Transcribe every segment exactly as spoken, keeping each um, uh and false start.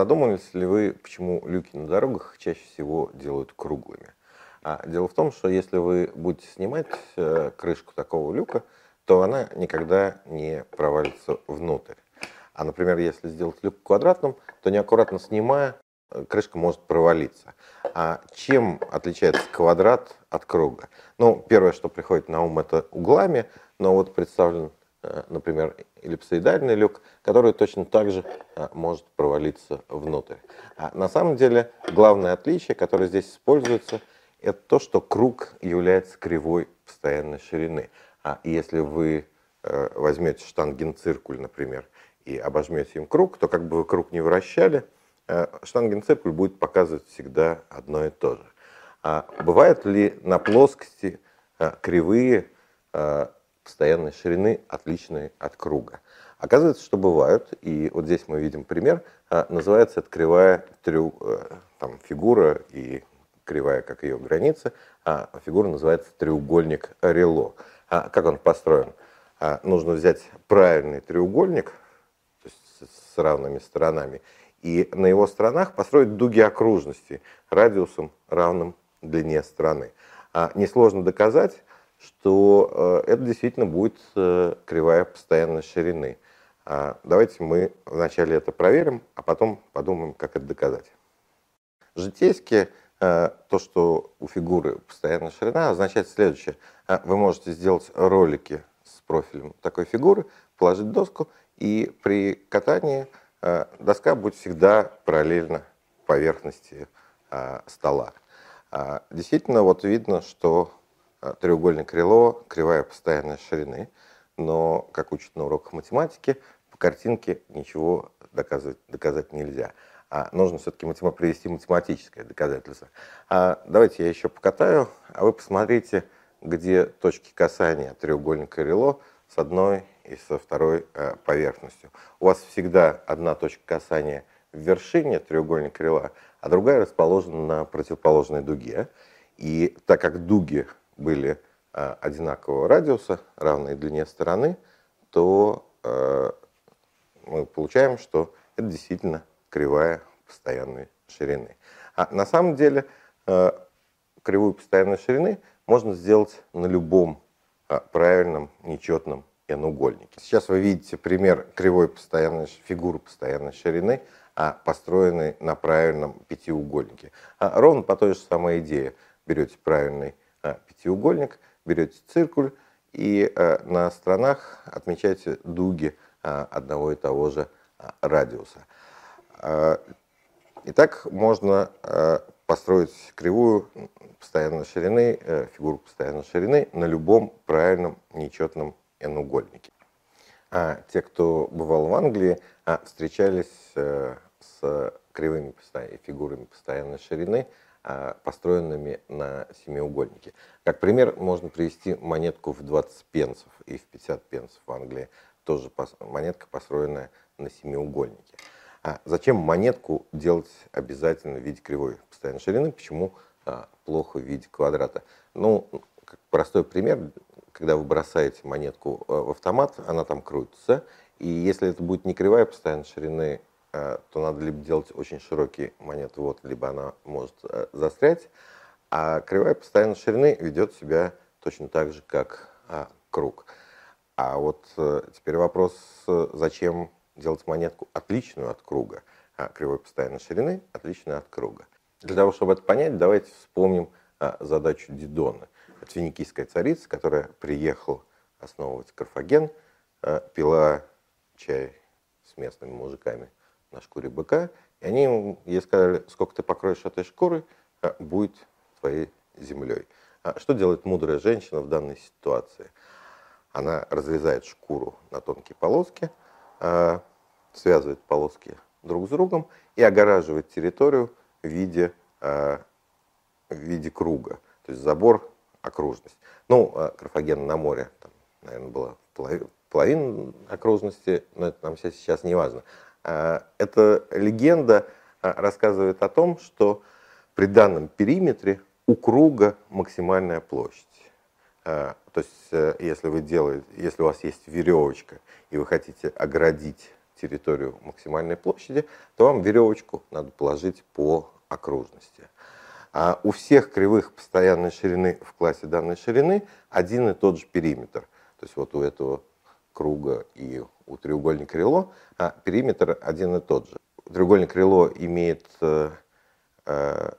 Задумывались ли вы, почему люки на дорогах чаще всего делают круглыми? А дело в том, что если вы будете снимать крышку такого люка, то она никогда не провалится внутрь. А, например, если сделать люк квадратным, то неаккуратно снимая, крышка может провалиться. А чем отличается квадрат от круга? Ну, первое, что приходит на ум, это углами, но вот представлен, например, эллипсоидальный люк, который точно так же может провалиться внутрь. А на самом деле, главное отличие, которое здесь используется, это то, что круг является кривой постоянной ширины. А если вы возьмете штангенциркуль, например, и обожмете им круг, то как бы вы круг не вращали, штангенциркуль будет показывать всегда одно и то же. А бывают ли на плоскости кривые постоянной ширины, отличные от круга? Оказывается, что бывают, и вот здесь мы видим пример, называется это кривая трю... там, фигура, и кривая, как ее граница, фигура называется треугольник Рело. Как он построен? Нужно взять правильный треугольник, то есть с равными сторонами, и на его сторонах построить дуги окружности радиусом, равным длине стороны. Несложно доказать, что это действительно будет кривая постоянной ширины. Давайте мы вначале это проверим, а потом подумаем, как это доказать. Житейски то, что у фигуры постоянная ширина, означает следующее. Вы можете сделать ролики с профилем такой фигуры, положить доску, и при катании доска будет всегда параллельно поверхности стола. Действительно, вот видно, что треугольник Рело — кривая постоянной ширины, но, как учат на уроках математики, по картинке ничего доказывать, доказать нельзя. А нужно все-таки матем... привести математическое доказательство. А давайте я еще покатаю, а вы посмотрите, где точки касания треугольника Рело с одной и со второй э, поверхностью. У вас всегда одна точка касания в вершине треугольника Рело, а другая расположена на противоположной дуге. И так как дуги были э, одинакового радиуса, равной длине стороны, то э, мы получаем, что это действительно кривая постоянной ширины. А на самом деле э, кривую постоянной ширины можно сделать на любом э, правильном нечетном n-угольнике. Сейчас вы видите пример кривой постоянной фигуры постоянной ширины, а построенной на правильном пятиугольнике. А ровно по той же самой идее: берете правильный э, пятиугольник, берете циркуль и э, на сторонах отмечаете дуги э, одного и того же э, радиуса. Итак, можно построить кривую постоянной ширины, фигуру постоянной ширины на любом правильном нечетном n-угольнике. А те, кто бывал в Англии, встречались с кривыми фигурами постоянной ширины, построенными на семиугольнике. Как пример, можно привести монетку в двадцать пенсов и в пятьдесят пенсов в Англии. Тоже монетка, построенная на семиугольнике. А зачем монетку делать обязательно в виде кривой постоянной ширины? Почему а, плохо в виде квадрата? Ну, как простой пример, когда вы бросаете монетку в автомат, она там крутится, и если это будет не кривая постоянной ширины, а, то надо либо делать очень широкие монеты, вот, либо она может а, застрять, а кривая постоянной ширины ведет себя точно так же, как а, круг. А вот а, теперь вопрос, зачем делать монетку отличную от круга, а кривой постоянной ширины отличную от круга. Для того, чтобы это понять, давайте вспомним а, задачу Дидона. Это финикийская царица, которая приехала основывать Карфаген, а, пила чай с местными мужиками на шкуре быка, и они ему, ей сказали: сколько ты покроешь этой шкуры, а, будет твоей землей. А что делает мудрая женщина в данной ситуации? Она разрезает шкуру на тонкие полоски, а, связывает полоски друг с другом и огораживает территорию в виде, а, в виде круга, то есть забор, окружность. Ну, а, Карфаген на море, там, наверное, была половина окружности, но это нам сейчас, сейчас не важно. А, эта легенда а, рассказывает о том, что при данном периметре у круга максимальная площадь. А, то есть, если вы делаете, если у вас есть веревочка и вы хотите оградить территорию максимальной площади, то вам веревочку надо положить по окружности. А у всех кривых постоянной ширины в классе данной ширины один и тот же периметр. То есть вот у этого круга и у треугольника Рело а, периметр один и тот же. Треугольник Рело имеет э, э,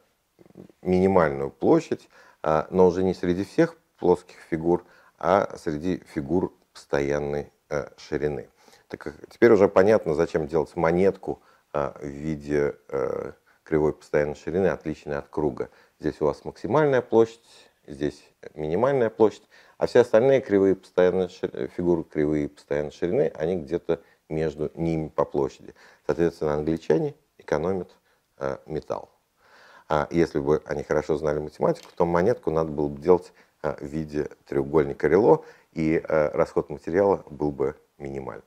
минимальную площадь, э, но уже не среди всех плоских фигур, а среди фигур постоянной э, ширины. Так, теперь уже понятно, зачем делать монетку э, в виде э, кривой постоянной ширины, отличной от круга. Здесь у вас максимальная площадь, здесь минимальная площадь, а все остальные кривые постоянные ширины, фигуры кривые постоянной ширины, они где-то между ними по площади. Соответственно, англичане экономят э, металл. А если бы они хорошо знали математику, то монетку надо было бы делать э, в виде треугольника Рело, и э, расход материала был бы минимальный.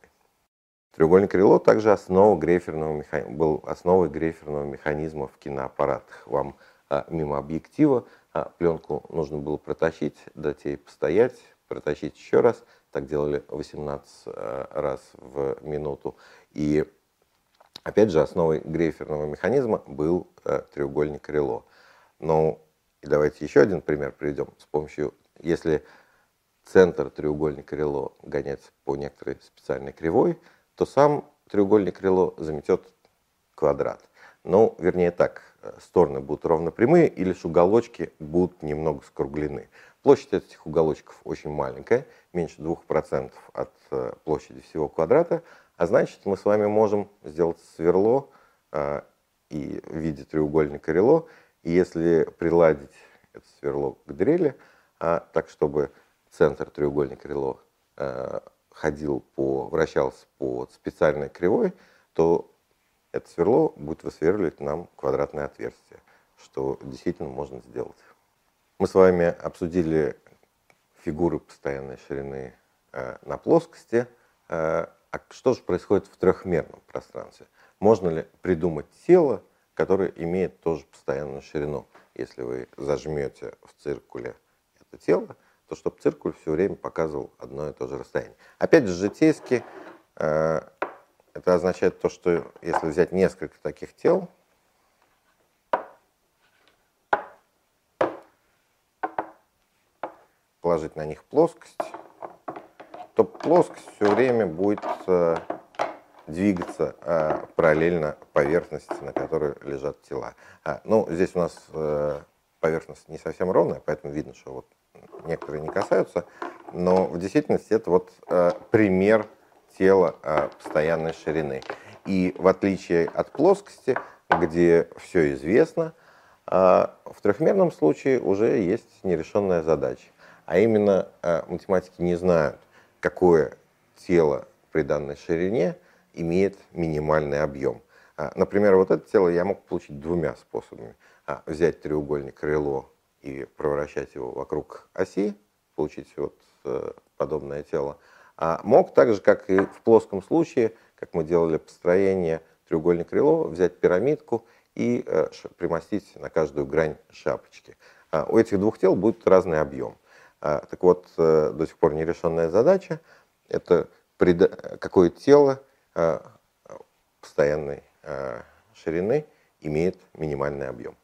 Треугольник Рело также основа грейферного меха... был основой грейферного механизма в киноаппаратах. Вам а, мимо объектива а, пленку нужно было протащить, дать ей постоять, протащить еще раз. Так делали восемнадцать а, раз в минуту. И опять же основой грейферного механизма был а, треугольник Рело. Ну и давайте еще один пример приведем. С помощью, если центр треугольника Рело гоняется по некоторой специальной кривой, то сам треугольник Рело заметет квадрат. Ну, вернее так, стороны будут ровно прямые, и лишь уголочки будут немного скруглены. Площадь этих уголочков очень маленькая, меньше двух процентов от площади всего квадрата, а значит мы с вами можем сделать сверло э, и в виде треугольника Рело, и если приладить это сверло к дрели, э, так чтобы центр треугольника Рело э, ходил по, вращался по специальной кривой, то это сверло будет высверливать нам квадратное отверстие, что действительно можно сделать. Мы с вами обсудили фигуры постоянной ширины э, на плоскости. Э, а что же происходит в трехмерном пространстве? Можно ли придумать тело, которое имеет тоже постоянную ширину? Если вы зажмете в циркуле это тело, то чтобы циркуль все время показывал одно и то же расстояние. Опять же, житейски э, это означает то, что если взять несколько таких тел, положить на них плоскость, то плоскость все время будет э, двигаться э, параллельно поверхности, на которой лежат тела. А, ну, здесь у нас э, поверхность не совсем ровная, поэтому видно, что вот некоторые не касаются, но в действительности это вот э, пример тела э, постоянной ширины. И в отличие от плоскости, где все известно, э, в трехмерном случае уже есть нерешенная задача. А именно э, математики не знают, какое тело при данной ширине имеет минимальный объем. Э, например, вот это тело я мог получить двумя способами. Э, взять треугольник Рело и проворачивать его вокруг оси, получить вот э, подобное тело, а мог так же, как и в плоском случае, как мы делали построение треугольника Рело, взять пирамидку и э, примостить на каждую грань шапочки. А у этих двух тел будет разный объем. А, так вот, э, до сих пор нерешенная задача – это пред... какое тело э, постоянной э, ширины имеет минимальный объем.